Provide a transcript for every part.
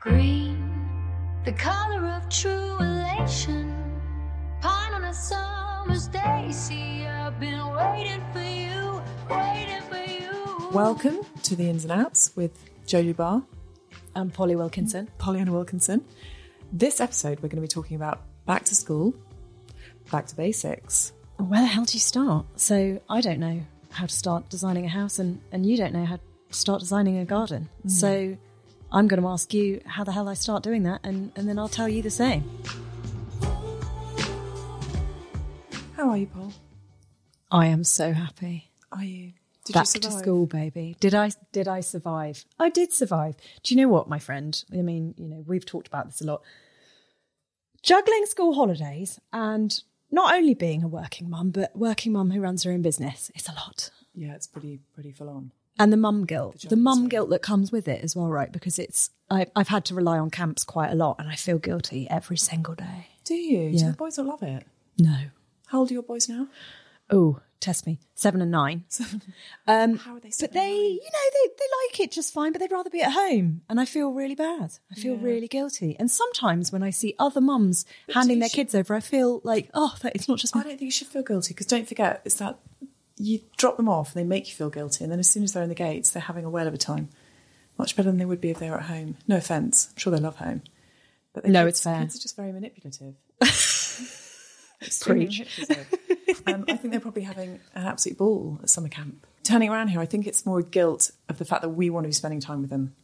Green, the color of true elation. Pine on a summer's day. See, I've been waiting for you, waiting for you. Welcome to The Ins and Outs with Jojo Barr. I'm Pollyanna Wilkinson. This episode, we're going to be talking about back to school, back to basics. Where the hell do you start? So I don't know how to start designing a house, and you don't know how to start designing a garden. Mm. So I'm going to ask you how the hell I start doing that, and then I'll tell you the same. How are you, Paul? I am so happy. Are you? Back to school, baby. Did I survive? I did survive. Do you know what, my friend? I mean, you know, we've talked about this a lot. Juggling school holidays and not only being a working mum, but working mum who runs her own business. It's a lot. Yeah, it's pretty full on. And the mum guilt. The mum guilt that comes with it as well, right? Because I've had to rely on camps quite a lot, and I feel guilty every single day. Do you? Yeah. Do the boys not love it? No. How old are your boys now? Oh, test me. 7 and 9. How are they 7 But they, you know, they like it just fine, but they'd rather be at home. And I feel really bad. I feel really guilty. And sometimes when I see other mums handing their kids over, I feel like, oh, it's not just me. I don't think you should feel guilty, because don't forget, it's that you drop them off and they make you feel guilty. And then as soon as they're in the gates, they're having a whale of a time. Much better than they would be if they were at home. No offence. I'm sure they love home. But it's fair. Kids are just very manipulative. Preach. I think they're probably having an absolute ball at summer camp. Turning around here, I think it's more guilt of the fact that we want to be spending time with them.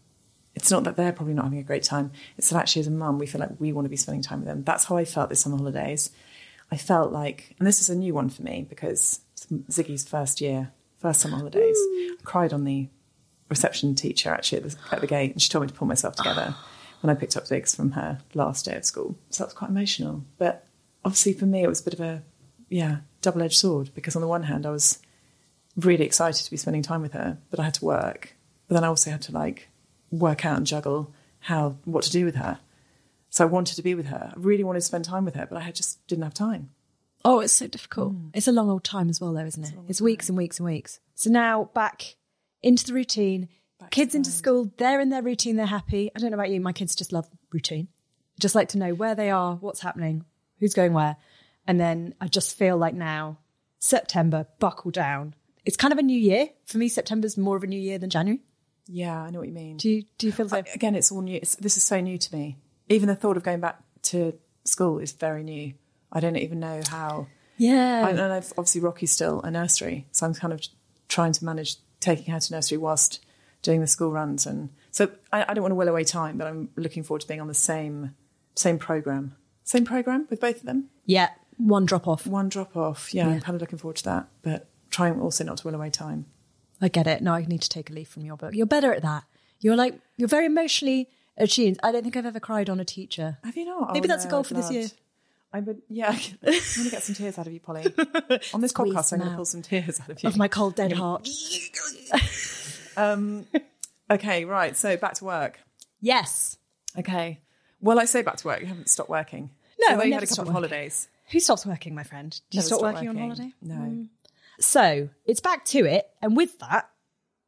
It's not that they're probably not having a great time. It's that actually as a mum, we feel like we want to be spending time with them. That's how I felt this summer holidays. I felt like, and this is a new one for me because Ziggy's first summer holidays, I cried on the reception teacher actually at the gate, and she told me to pull myself together when I picked up Ziggs from her last day of school. So that was quite emotional. But obviously, for me, it was a bit of a, double-edged sword, because on the one hand, I was really excited to be spending time with her, but I had to work. But then I also had to, work out and juggle what to do with her. So I wanted to be with her. I really wanted to spend time with her, but I just didn't have time. Oh, it's so difficult. Mm. It's a long old time as well, though, isn't it? It's weeks and weeks and weeks. So now back into the routine, kids into school, they're in their routine, they're happy. I don't know about you, my kids just love routine. Just like to know where they are, what's happening, who's going where. And then I just feel like now, September, buckle down. It's kind of a new year. For me, September's more of a new year than January. Yeah, I know what you mean. Do you feel so? Again, it's all new. This is so new to me. Even the thought of going back to school is very new. I don't even know how. Yeah. And I've obviously Rocky's still a nursery, so I'm kind of trying to manage taking her to nursery whilst doing the school runs. And so I don't want to will away time, but I'm looking forward to being on the same programme. Same programme with both of them? Yeah, one drop off. Yeah, I'm kind of looking forward to that, but trying also not to will away time. I get it. No, I need to take a leaf from your book. You're better at that. You're very emotionally attuned. I don't think I've ever cried on a teacher. Have you not? Maybe that's a goal for this year. I would, yeah. I'm going to get some tears out of you, Polly. On this podcast, I'm going to pull some tears out of you. Of my cold, dead heart. Okay, right. So back to work. Yes. Okay. Well, I say back to work. You haven't stopped working. No, although I never had a couple of holidays. Who stops working, my friend? Do you stop working on holiday? No. So it's back to it. And with that,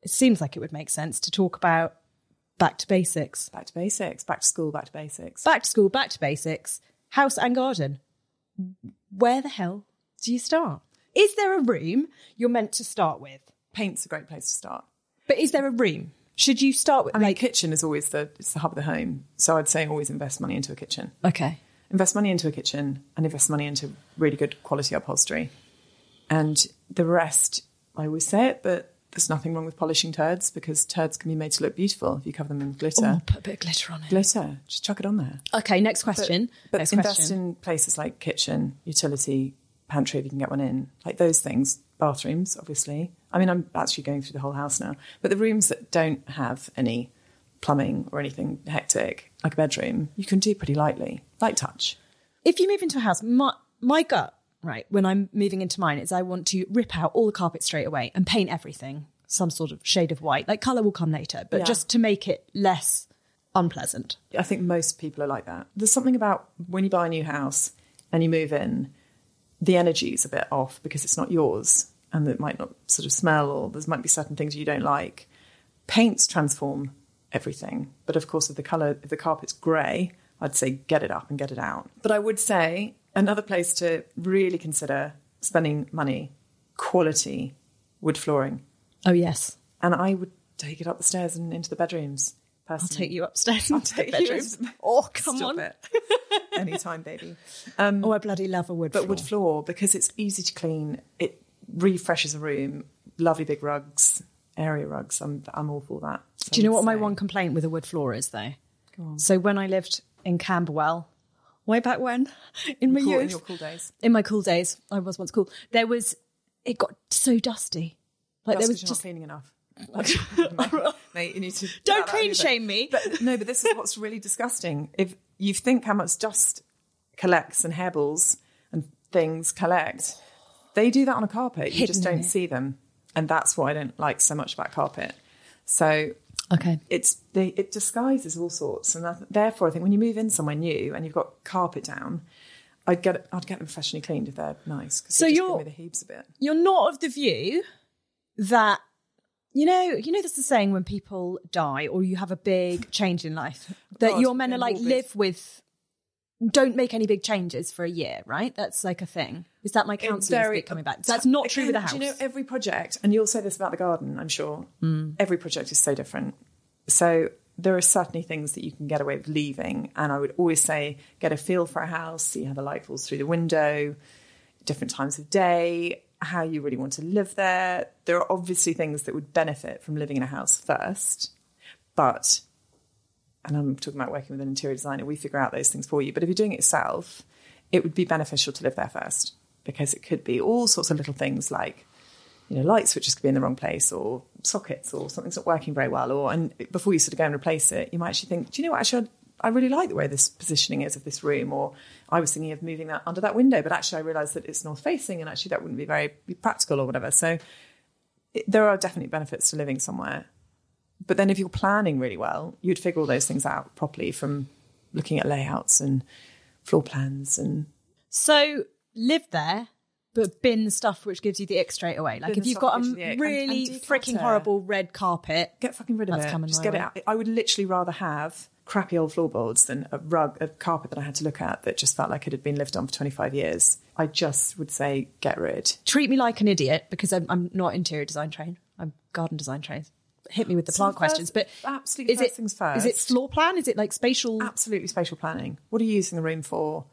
it seems like it would make sense to talk about back to basics. Back to basics. Back to school, back to basics. Back to school, back to basics. House and garden. Where the hell do you start? Is there a room you're meant to start with? Paint's a great place to start. But is there a room? Should you start with... I mean, kitchen is always it's the hub of the home. So I'd say always invest money into a kitchen. Okay. Invest money into a kitchen and invest money into really good quality upholstery. And the rest, I always say it, but there's nothing wrong with polishing turds, because turds can be made to look beautiful if you cover them in glitter. Oh, put a bit of glitter on it. Glitter. Just chuck it on there. Okay, next question. But invest in places like kitchen, utility, pantry if you can get one in. Those things. Bathrooms, obviously. I mean, I'm actually going through the whole house now. But the rooms that don't have any plumbing or anything hectic, like a bedroom, you can do pretty lightly, light touch. If you move into a house, my gut, right, when I'm moving into mine, is I want to rip out all the carpet straight away and paint everything some sort of shade of white. Colour will come later, but just to make it less unpleasant. I think most people are like that. There's something about when you buy a new house and you move in, the energy's a bit off because it's not yours, and it might not sort of smell, or there might be certain things you don't like. Paints transform everything. But of course, if the carpet's grey, I'd say get it up and get it out. But I would say another place to really consider spending money, quality wood flooring. Oh, yes. And I would take it up the stairs and into the bedrooms. Personally. I'll take you upstairs and take the bedrooms. Oh, come on. Anytime, baby. I bloody love a wood floor. But wood floor, because it's easy to clean. It refreshes a room. Lovely big rugs, area rugs. I'm all for that. So do you know what my one complaint with a wood floor is, though? Go on. So when I lived in Camberwell, way back when, in my youth. In your cool days. In my cool days. I was once cool. It got so dusty. Like there was just not cleaning enough. Mate, you need to don't clean shame me. But this is what's really disgusting. If you think how much dust collects and hairballs and things collect, they do that on a carpet. You just don't see them, and that's what I don't like so much about carpet. So okay, it disguises all sorts, and therefore I think when you move in somewhere new and you've got carpet down, I'd get them professionally cleaned if they're nice. So you're the heaps a bit. You're not of the view that. You know, there's the saying when people die or you have a big change in life that your men are like, live with, don't make any big changes for a year, right? That's like a thing. Is that my counselor's bit coming back? That's not true with the house. Do you know, every project, and you'll say this about the garden, I'm sure, every project is so different. So there are certainly things that you can get away with leaving. And I would always say, get a feel for a house, see how the light falls through the window, different times of day, how you really want to live there. There are obviously things that would benefit from living in a house first, but, and I'm talking about working with an interior designer, we figure out those things for you. But if you're doing it yourself, it would be beneficial to live there first, because it could be all sorts of little things like, you know, light switches could be in the wrong place, or sockets, or something's not working very well, and before you sort of go and replace it, you might actually think, do you know what, actually, I really like the way this positioning is of this room, or I was thinking of moving that under that window, but actually I realised that it's north facing and actually that wouldn't be very practical or whatever. So there are definitely benefits to living somewhere. But then if you're planning really well, you'd figure all those things out properly from looking at layouts and floor plans. And so live there, but bin the stuff which gives you the ick straight away. Like if you've got a really freaking horrible red carpet, get fucking rid of it. Just get it out. I would literally rather have crappy old floorboards than a carpet that I had to look at that just felt like it had been lived on for 25 years. I just would say get rid. Treat me like an idiot, because I'm not interior design trained. I'm garden design trained. Hit me with the plant questions. But absolutely, first things first. Is it floor plan? Is it like spatial? Absolutely spatial planning. What are you using the room for?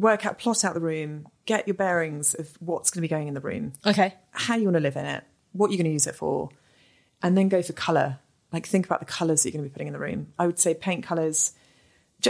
Plot out the room. Get your bearings of what's going to be going in the room. Okay. How you want to live in it. What you're going to use it for. And then go for colour. Like, think about the colours that you're going to be putting in the room. I would say paint colours.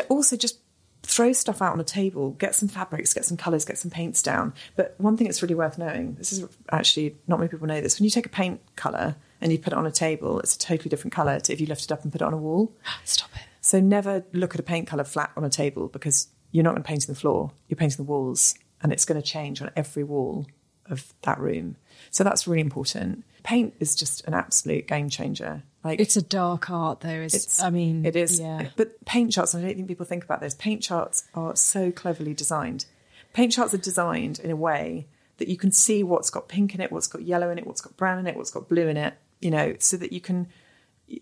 Also, just throw stuff out on a table. Get some fabrics, get some colours, get some paints down. But one thing that's really worth knowing, this is actually, not many people know this, when you take a paint colour and you put it on a table, it's a totally different colour to if you lift it up and put it on a wall. Stop it. So never look at a paint colour flat on a table, because you're not going to paint the floor. You're painting the walls, and it's going to change on every wall of that room. So that's really important. Paint is just an absolute game changer. Like, it's a dark art, though. It is. Yeah. But paint charts, and I don't think people think about this, paint charts are so cleverly designed. Paint charts are designed in a way that you can see what's got pink in it, what's got yellow in it, what's got brown in it, what's got blue in it, you know, so that you can,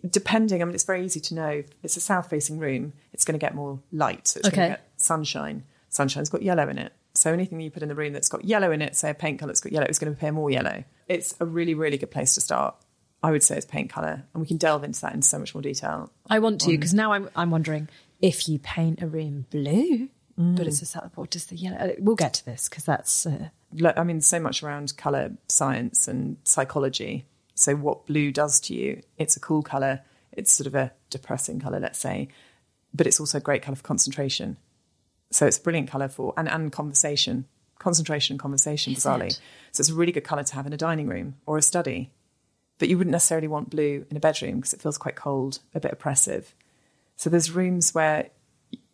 depending, I mean, it's very easy to know. If it's a south-facing room, it's going to get more light. So it's going to get sunshine. Sunshine's got yellow in it. So anything you put in the room that's got yellow in it, say a paint colour that's got yellow, is going to appear more yellow. It's a really, really good place to start. I would say it's paint colour, and we can delve into that in so much more detail. I want to, because now I'm wondering if you paint a room blue, but it's a southport, just the yellow. We'll get to this, because that's... I mean, so much around colour science and psychology. So what blue does to you, it's a cool colour. It's sort of a depressing colour, let's say, but it's also a great colour for concentration. So it's a brilliant colour for, and conversation, concentration and conversation, bizarrely. So it's a really good colour to have in a dining room or a study. But you wouldn't necessarily want blue in a bedroom, because it feels quite cold, a bit oppressive. So there's rooms where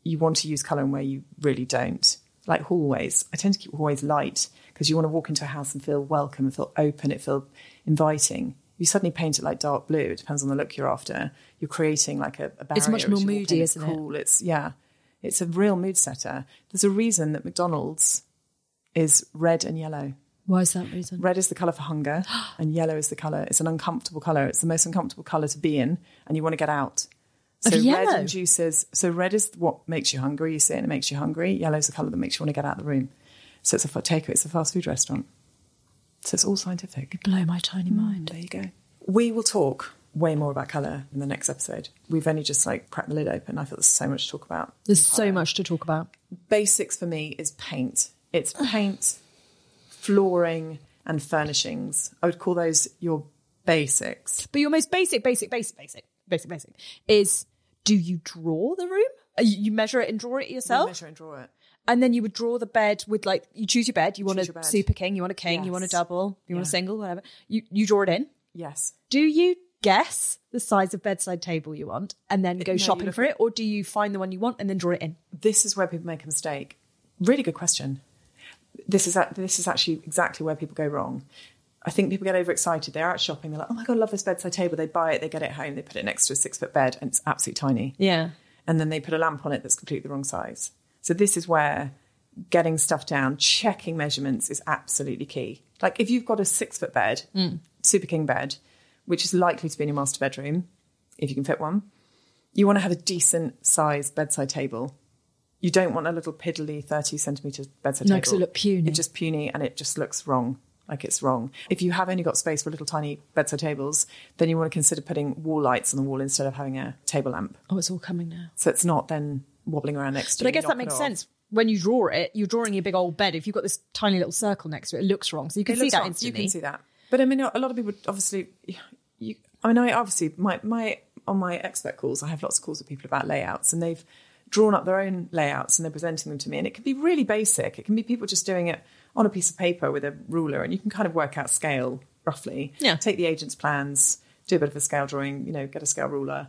you want to use colour and where you really don't. Like hallways. I tend to keep hallways light, because you want to walk into a house and feel welcome, and feel open, it feel inviting. You suddenly paint it like dark blue. It depends on the look you're after. You're creating like a barrier. It's much more moody, isn't it? It's cool. It's a real mood setter. There's a reason that McDonald's is red and yellow. Why is that reason? Red is the colour for hunger, and yellow is the colour. It's an uncomfortable colour. It's the most uncomfortable colour to be in, and you want to get out. So red induces, so red is what makes you hungry. You sit and it makes you hungry. Yellow is the colour that makes you want to get out of the room. So it's a takeaway. It's a fast food restaurant. So it's all scientific. You blow my tiny mind. There you go. We will talk way more about colour in the next episode. We've only just cracked the lid open. I feel there's so much to talk about. There's so much to talk about. Basics for me is paint. It's paint, flooring and furnishings. I would call those your basics. But your most basic is, do you draw the room? You measure it and draw it yourself? You measure and draw it. And then you would draw the bed with you choose your bed. You want a super king, you want a king, yes. You want a double, you want a single, whatever. You draw it in. Yes. Do you guess the size of bedside table you want and then go shopping for it? Or do you find the one you want and then draw it in? This is where people make a mistake. Really good question. This is actually exactly where people go wrong. I think people get overexcited. They're out shopping. They're like, oh my God, I love this bedside table. They buy it, they get it home, they put it next to a 6-foot bed and it's absolutely tiny. Yeah. And then they put a lamp on it that's completely the wrong size. So this is where getting stuff down, checking measurements is absolutely key. If you've got a 6-foot bed, super king bed, which is likely to be in your master bedroom, if you can fit one, you want to have a decent sized bedside table. You don't want a little piddly 30 centimetre bedside table. No, because it looks puny. It's just puny and it just looks wrong. It's wrong. If you have only got space for little tiny bedside tables, then you want to consider putting wall lights on the wall instead of having a table lamp. Oh, it's all coming now. So it's not then wobbling around next to you. But I guess that makes sense. When you draw it, you're drawing your big old bed. If you've got this tiny little circle next to it, it looks wrong. So you can see that instantly. You can see that. But I mean, a lot of people obviously... I obviously, on my expert calls, I have lots of calls with people about layouts and they've drawn up their own layouts and they're presenting them to me. And it can be really basic. It can be people just doing it on a piece of paper with a ruler and you can kind of work out scale roughly. Yeah. Take the agent's plans, do a bit of a scale drawing, get a scale ruler.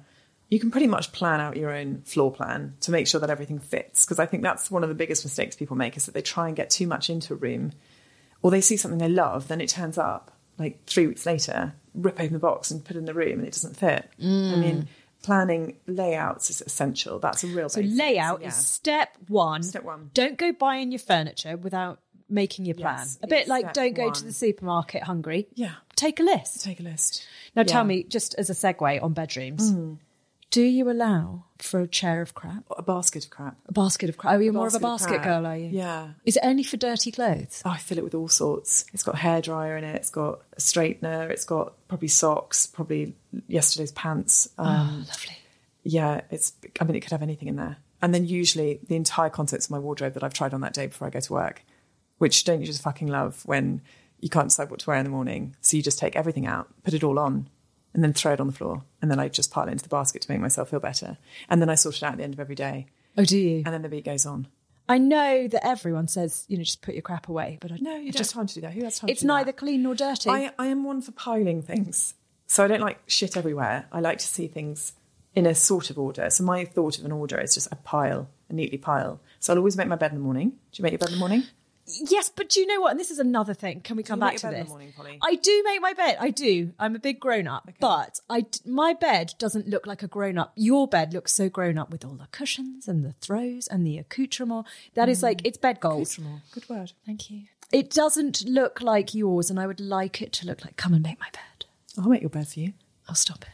You can pretty much plan out your own floor plan to make sure that everything fits. Because I think that's one of the biggest mistakes people make is that they try and get too much into a room or they see something they love, then it turns up 3 weeks later, rip open the box and put it in the room and it doesn't fit. I mean... planning layouts is essential. That's a real basic. So layout is step one. Step one. Don't go buying your furniture without making your plan. Yes, a bit like don't go to the supermarket hungry. Yeah. Take a list. Now tell me, just as a segue on bedrooms, do you allow for a chair of crap? A basket of crap. Oh, you're more of a basket girl, are you? Yeah. Is it only for dirty clothes? Oh, I fill it with all sorts. It's got a hairdryer in it. It's got a straightener. It's got probably socks, probably yesterday's pants. Oh, lovely. Yeah, it could have anything in there. And then usually the entire contents of my wardrobe that I've tried on that day before I go to work, which don't you just fucking love when you can't decide what to wear in the morning. So you just take everything out, put it all on, and then throw it on the floor. And then I just pile it into the basket to make myself feel better. And then I sort it out at the end of every day. Oh, do you? And then the beat goes on. I know that everyone says, just put your crap away. But you don't have time to do that. Who has time to do that? It's neither clean nor dirty. I am one for piling things. So I don't like shit everywhere. I like to see things in a sort of order. So my thought of an order is just a neatly pile. So I'll always make my bed in the morning. Do you make your bed in the morning? Yes, but do you know what? And this is another thing. Can we come back to this? I do make my bed. I do. I'm a big grown-up. Okay. But my bed doesn't look like a grown-up. Your bed looks so grown-up with all the cushions and the throws and the accoutrement. That is it's bed goals. Good word. Thank you. It doesn't look like yours, and I would like it to look like, come and make my bed. I'll make your bed for you. I'll stop it.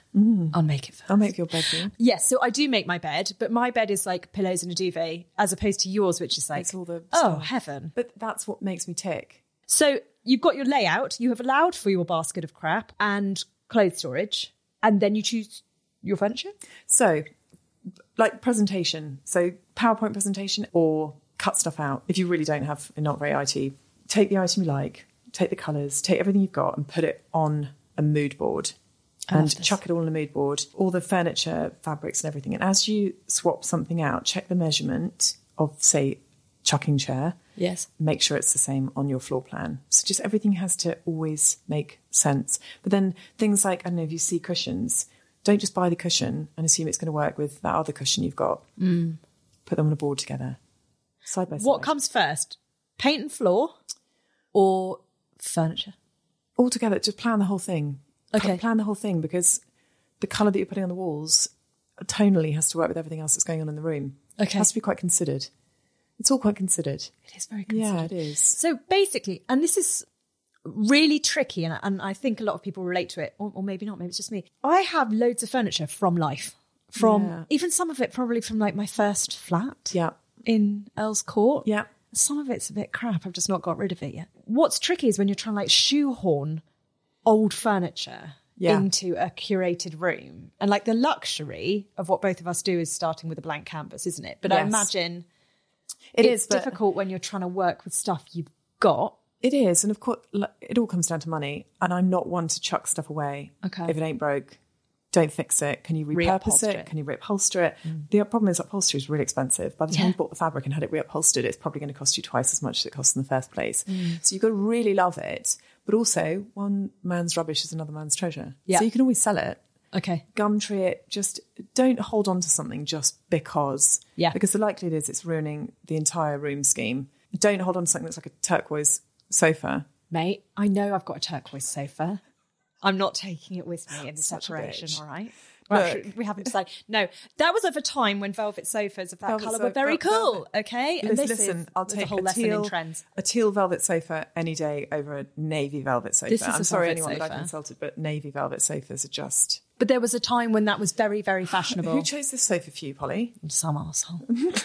I'll make it first. I'll make your bed for you. Yes, so I do make my bed, but my bed is pillows and a duvet, as opposed to yours, which is it's all the stuff. Heaven. But that's what makes me tick. So you've got your layout, you have allowed for your basket of crap and clothes storage, and then you choose your furniture? So, presentation. So PowerPoint presentation or cut stuff out. If you really don't have, and not very IT, take the item you like, take the colours, take everything you've got and put it on a mood board. And chuck it all on a mood board, all the furniture, fabrics and everything. And as you swap something out, check the measurement of, say, chucking chair. Yes. Make sure it's the same on your floor plan. So just everything has to always make sense. But then things like, I don't know if you see cushions, don't just buy the cushion and assume it's going to work with that other cushion you've got. Put them on a board together. Side by side. What comes first? Paint and floor or furniture? All together. Just plan the whole thing. Okay. Plan the whole thing because the colour that you're putting on the walls tonally has to work with everything else that's going on in the room. Okay. It has to be quite considered. It's all quite considered. It is very considered. Yeah, it is. So basically, and this is really tricky and I think a lot of people relate to it, or maybe not, maybe it's just me. I have loads of furniture from life. from even some of it probably from like my first flat in Earl's Court. Yeah. Some of it's a bit crap. I've just not got rid of it yet. What's tricky is when you're trying to like shoehorn old furniture into a curated room. And like the luxury of what both of us do is starting with a blank canvas, isn't it? But I imagine it's difficult when you're trying to work with stuff you've got. It is. And of course, it all comes down to money. And I'm not one to chuck stuff away. Okay. If it ain't broke, don't fix it. Can you repurpose it? Can you reupholster it? Mm. The problem is upholstery is really expensive. By the time you bought the fabric and had it reupholstered, it's probably going to cost you twice as much as it costs in the first place. Mm. So you've got to really love it. But also, one man's rubbish is another man's treasure. Yeah. So you can always sell it. Okay. Gum tree it. Just don't hold on to something just because. Yeah. Because the likelihood is it's ruining the entire room scheme. Don't hold on to something that's like a turquoise sofa. Mate, I know I've got a turquoise sofa. I'm not taking it with me in the separation, all right? Well, actually, we haven't decided. No, that was of a time when velvet sofas of that colour were very cool, okay? And listen, I'll take a teal velvet sofa any day over a navy velvet sofa. I'm sorry anyone that I've insulted, but navy velvet sofas are just... But there was a time when that was very, very fashionable. Who chose this sofa for you, Polly? Some arsehole.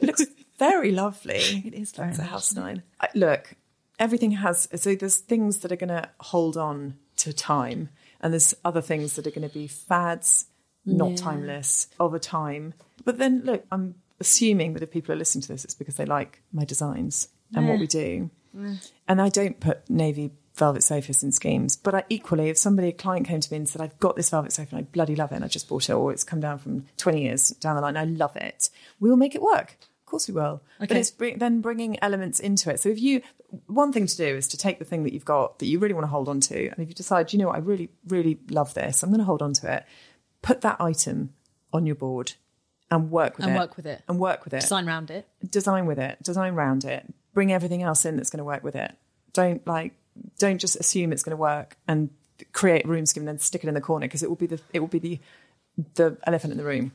It looks very lovely. It is very nice. It's a House Nine. Look, everything has... So there's things that are going to hold on to time, and there's other things that are going to be fads, not timeless, of a time. But then look, I'm assuming that if people are listening to this, it's because they like my designs and what we do. And I don't put navy velvet sofas in schemes, but I equally, if a client came to me and said, I've got this velvet sofa and I bloody love it and I just bought it, or it's come down from 20 years down the line, I love it, we'll make it work. Of course we will. Okay. But it's then bringing elements into it. So if you, one thing to do is to take the thing that you've got that you really want to hold on to, and if you decide, you know what, I really, really love this, I'm going to hold on to it, put that item on your board and work with it. Design around it. Bring everything else in that's going to work with it. Don't just assume it's going to work and create a room scheme and then stick it in the corner, because it will be the elephant in the room.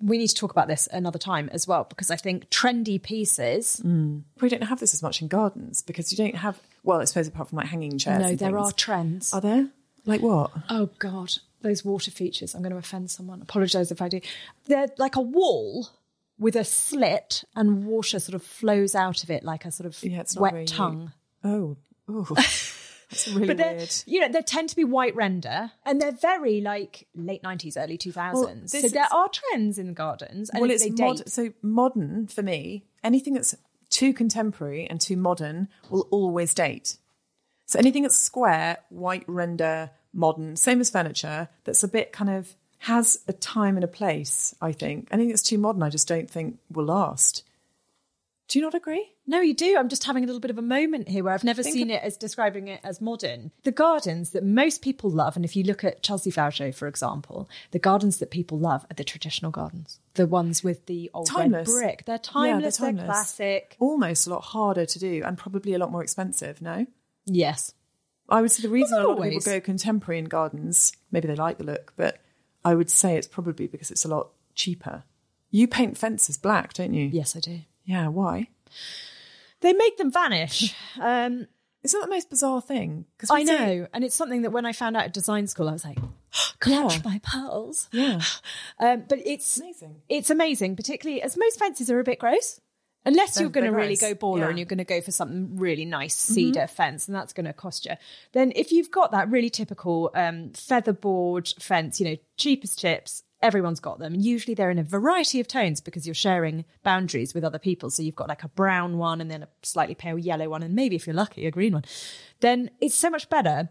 We need to talk about this another time as well, because I think trendy pieces... We don't have this as much in gardens, because you don't have... Well, I suppose apart from like hanging chairs. No, there are trends. Are there? Like what? Oh, God. Those water features. I'm going to offend someone. Apologise if I do. They're like a wall with a slit and water sort of flows out of it like a sort of wet tongue. Oh. It's really weird. You know, they tend to be white render, and they're very like late 90s, early 2000s. Well, so there are trends in gardens. And so modern for me, anything that's too contemporary and too modern will always date. So anything that's square, white render, modern, same as furniture, that's a bit kind of has a time and a place, I think. Anything that's too modern, I just don't think will last. Do you not agree? No, you do. I'm just having a little bit of a moment here where I've never seen it as describing it as modern. The gardens that most people love, and if you look at Chelsea Flower Show, for example, the gardens that people love are the traditional gardens. The ones with the old red brick. They're timeless, they're classic. Almost a lot harder to do and probably a lot more expensive, no? Yes. I would say the reason a lot of people go contemporary in gardens, maybe they like the look, but I would say it's probably because it's a lot cheaper. You paint fences black, don't you? Yes, I do. Yeah, why? They make them vanish. It's not the most bizarre thing. I know. And it's something that when I found out at design school, I was like, clutch my pearls. Yeah. But it's amazing. It's amazing, particularly as most fences are a bit gross. Unless you're going to really go baller and you're going to go for something really nice cedar fence, and that's going to cost you. Then if you've got that really typical featherboard fence, you know, cheap as chips, everyone's got them. And usually they're in a variety of tones because you're sharing boundaries with other people. So you've got like a brown one and then a slightly pale yellow one and maybe if you're lucky, a green one. Then it's so much better.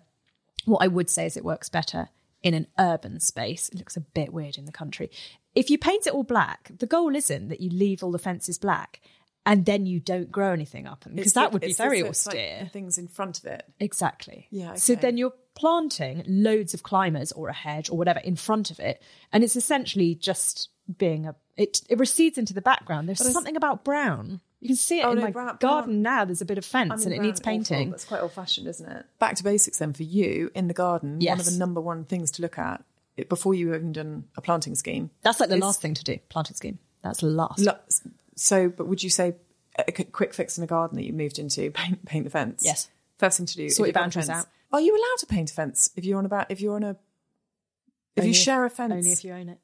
What I would say is it works better in an urban space. It looks a bit weird in the country. If you paint it all black, the goal isn't that you leave all the fences black and then you don't grow anything up. Because that would be very austere. Like things in front of it. Exactly. Yeah. Okay. So then you're planting loads of climbers or a hedge or whatever in front of it, and it's essentially just being it recedes into the background. There's something about brown. You can see it brown, garden now. There's a bit of fence and it needs painting. Awful. That's quite old-fashioned, isn't it? Back to basics then for you in the garden. Yes. One of the number one things to look at before you even done a planting scheme. That's like the last thing to do. Planting scheme. That's last. So, but would you say a quick fix in a garden that you moved into? Paint the fence. Yes. First thing to do. Sort your boundaries out. Are you allowed to paint a fence if you're on a... If you share a fence? Only if you own it.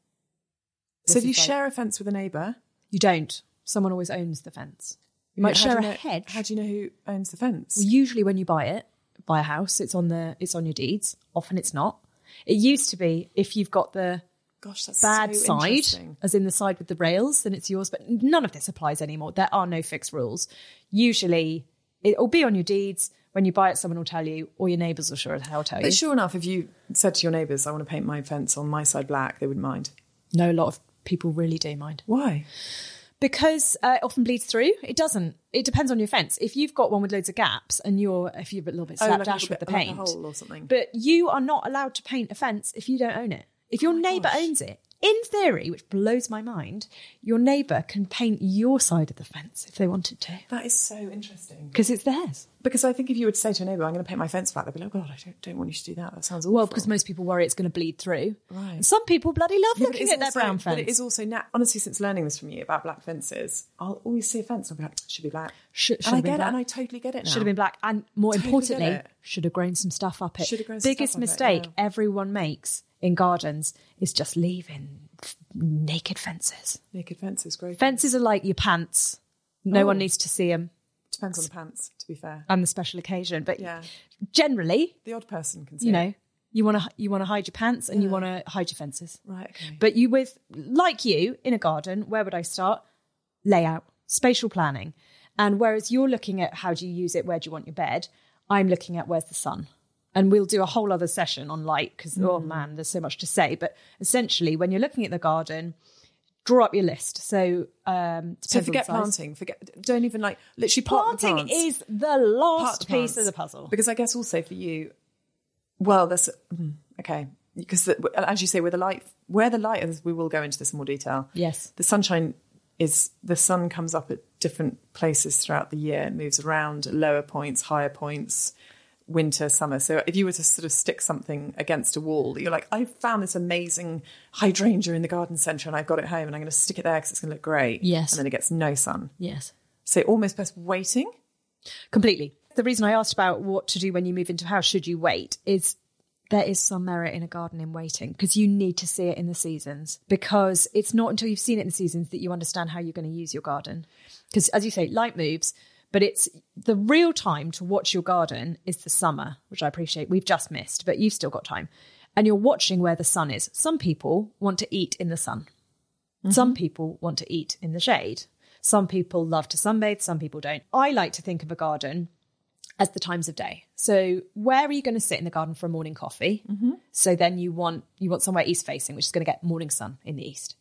So if you share a fence with a neighbour, you don't. Someone always owns the fence. You might share a hedge. How do you know who owns the fence? Well, usually when you buy a house, it's on your deeds. Often it's not. It used to be if you've got the bad side, as in the side with the rails, then it's yours. But none of this applies anymore. There are no fixed rules. Usually it'll be on your deeds. When you buy it, someone will tell you, or your neighbours will sure as hell tell you. But sure enough, if you said to your neighbours, I want to paint my fence on my side black, they wouldn't mind. No, a lot of people really do mind. Why? Because it often bleeds through. It doesn't. It depends on your fence. If you've got one with loads of gaps and if you're a little bit slapdash with the paint, like a hole or something. But you are not allowed to paint a fence if you don't own it. If your neighbour owns it, in theory, which blows my mind, your neighbour can paint your side of the fence if they wanted to. That is so interesting. Because it's theirs. Because I think if you would say to a neighbour, I'm going to paint my fence black, they'd be like, oh, God, I don't want you to do that. That sounds awful. Well, because most people worry it's going to bleed through. Right. And some people bloody love looking at their brown fence. But it is also, honestly, since learning this from you about black fences, I'll always see a fence and I'll be like, should be black. I get it, and I totally get it now. Should have been black. And more importantly, should have grown some stuff up it. Biggest mistake everyone makes in gardens is just leaving naked fences. Naked fences, great. Fences are like your pants. No one needs to see them. Depends on the pants, to be fair. And the special occasion. But generally... the odd person can see it. You want to hide your pants and you want to hide your fences. Right, okay. But in a garden, where would I start? Layout, spatial planning. And whereas you're looking at how do you use it, where do you want your bed, I'm looking at where's the sun. And we'll do a whole other session on light because, there's so much to say. But essentially, when you're looking at the garden, draw up your list. So forget planting. Don't even literally planting. Planting is the last piece of the puzzle. Because I guess also for you, well, that's okay. Because as you say, where the light is, we will go into this in more detail. Yes. The sunshine is, the sun comes up at different places throughout the year. It moves around, lower points, higher points. Winter, summer. So if you were to sort of stick something against a wall, you're like, I found this amazing hydrangea in the garden centre and I've got it home and I'm going to stick it there because it's going to look great. Yes. And then it gets no sun. Yes. So almost best waiting. Completely. The reason I asked about what to do when you move into a house, should you wait, is there is some merit in a garden in waiting because you need to see it in the seasons, because it's not until you've seen it in the seasons that you understand how you're going to use your garden. Because as you say, light moves. But it's the real time to watch your garden is the summer, which I appreciate. We've just missed, but you've still got time. And you're watching where the sun is. Some people want to eat in the sun. Mm-hmm. Some people want to eat in the shade. Some people love to sunbathe. Some people don't. I like to think of a garden as the times of day. So where are you going to sit in the garden for a morning coffee? Mm-hmm. So then you want somewhere east facing, which is going to get morning sun in the east.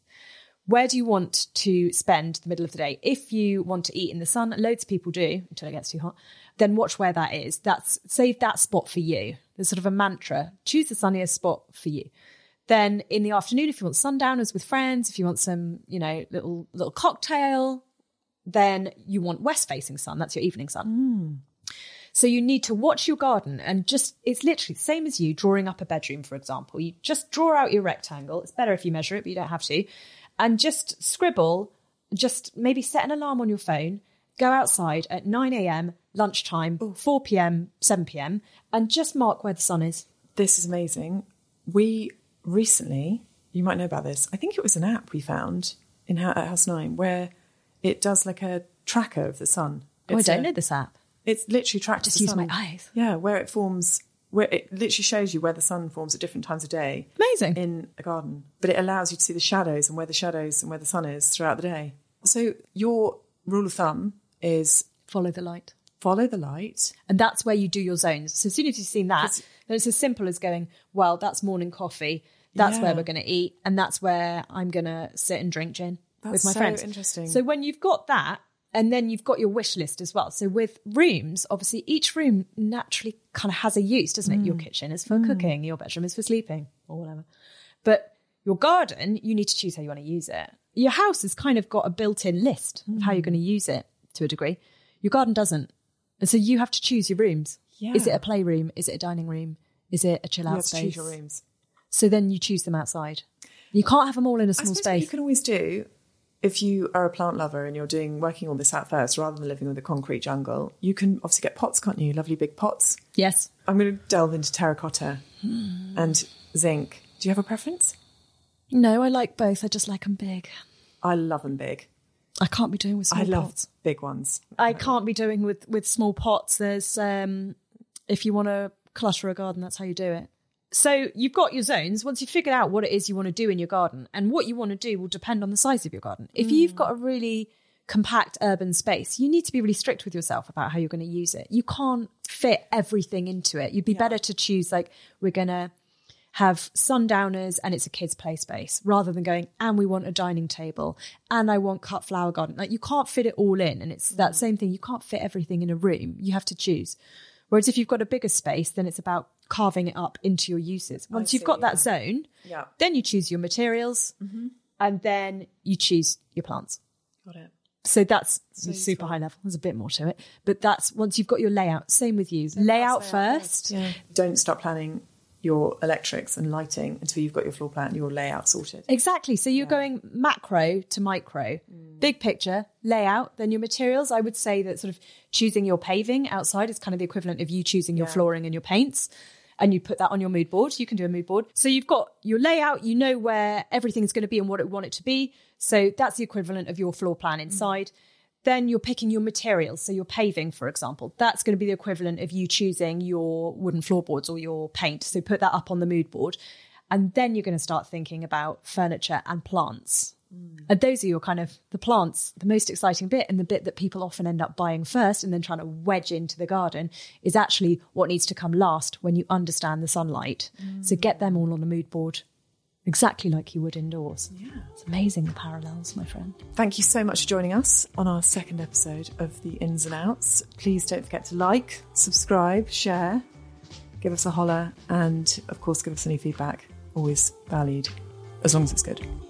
Where do you want to spend the middle of the day? If you want to eat in the sun, loads of people do until it gets too hot, then watch where that is. Save that spot for you. There's sort of a mantra. Choose the sunniest spot for you. Then in the afternoon, if you want sundowners with friends, if you want some, little cocktail, then you want west-facing sun. That's your evening sun. Mm. So you need to watch your garden and just, it's literally the same as you drawing up a bedroom, for example. You just draw out your rectangle. It's better if you measure it, but you don't have to. And just scribble, just maybe set an alarm on your phone, go outside at 9 a.m, lunchtime, 4 p.m, 7 p.m, and just mark where the sun is. This is amazing. We recently, you might know about this, I think it was an app we found at House Nine where it does like a tracker of the sun. I don't know this app. It's literally tracks the sun. I just use my eyes. Yeah, where it literally shows you where the sun forms at different times of day. Amazing. In a garden. But it allows you to see the shadows and where the sun is throughout the day. So your rule of thumb is... follow the light. Follow the light. And that's where you do your zones. So as soon as you've seen that, then it's as simple as going, well, that's morning coffee. That's where we're going to eat. And that's where I'm going to sit and drink gin with my friends. That's so interesting. So when you've got that, and then you've got your wish list as well. So with rooms, obviously, each room naturally kind of has a use, doesn't it? Your kitchen is for cooking, your bedroom is for sleeping or whatever. But your garden, you need to choose how you want to use it. Your house has kind of got a built-in list of how you're going to use it to a degree. Your garden doesn't. And so you have to choose your rooms. Yeah. Is it a playroom? Is it a dining room? Is it a chill-out space? You have to choose your rooms. So then you choose them outside. You can't have them all in a small space. You can always do... if you are a plant lover and you're working all this out first rather than living with a concrete jungle, you can obviously get pots, can't you? Lovely big pots. Yes. I'm going to delve into terracotta and zinc. Do you have a preference? No, I like both. I just like them big. I love them big. I can't be doing with small pots. I love big ones. I can't be doing with small pots. There's, if you want to clutter a garden, that's how you do it. So you've got your zones. Once you've figured out what it is you want to do in your garden, and what you want to do will depend on the size of your garden. If you've got a really compact urban space, you need to be really strict with yourself about how you're going to use it. You can't fit everything into it. You'd be better to choose, like, we're going to have sundowners and it's a kids' play space, rather than going, and we want a dining table, and I want cut flower garden. Like, you can't fit it all in. And it's that same thing. You can't fit everything in a room. You have to choose. Whereas if you've got a bigger space, then it's about carving it up into your uses. Once you've got that zone, then you choose your materials, and then you choose your plants. Got it. So that's super high level. There's a bit more to it. But that's once you've got your layout. Same with you. Layout first. Yeah. Don't start planning your electrics and lighting until you've got your floor plan and your layout sorted. Exactly. So you're going macro to micro. Big picture, layout, then your materials. I would say that sort of choosing your paving outside is kind of the equivalent of you choosing your flooring and your paints. And you put that on your mood board. You can do a mood board. So you've got your layout, you know where everything is going to be and what it want it to be. So that's the equivalent of your floor plan inside. Then you're picking your materials. So your paving, for example, that's going to be the equivalent of you choosing your wooden floorboards or your paint. So put that up on the mood board. And then you're going to start thinking about furniture and plants. And those are your kind of the plants. The most exciting bit, and the bit that people often end up buying first and then trying to wedge into the garden, is actually what needs to come last when you understand the sunlight. So get them all on the mood board. Exactly like you would indoors. Yeah, it's amazing, the parallels, my friend. Thank you so much for joining us on our second episode of The Ins and Outs. Please don't forget to like, subscribe, share, give us a holler, and, of course, give us any feedback. Always valued, as long as it's good.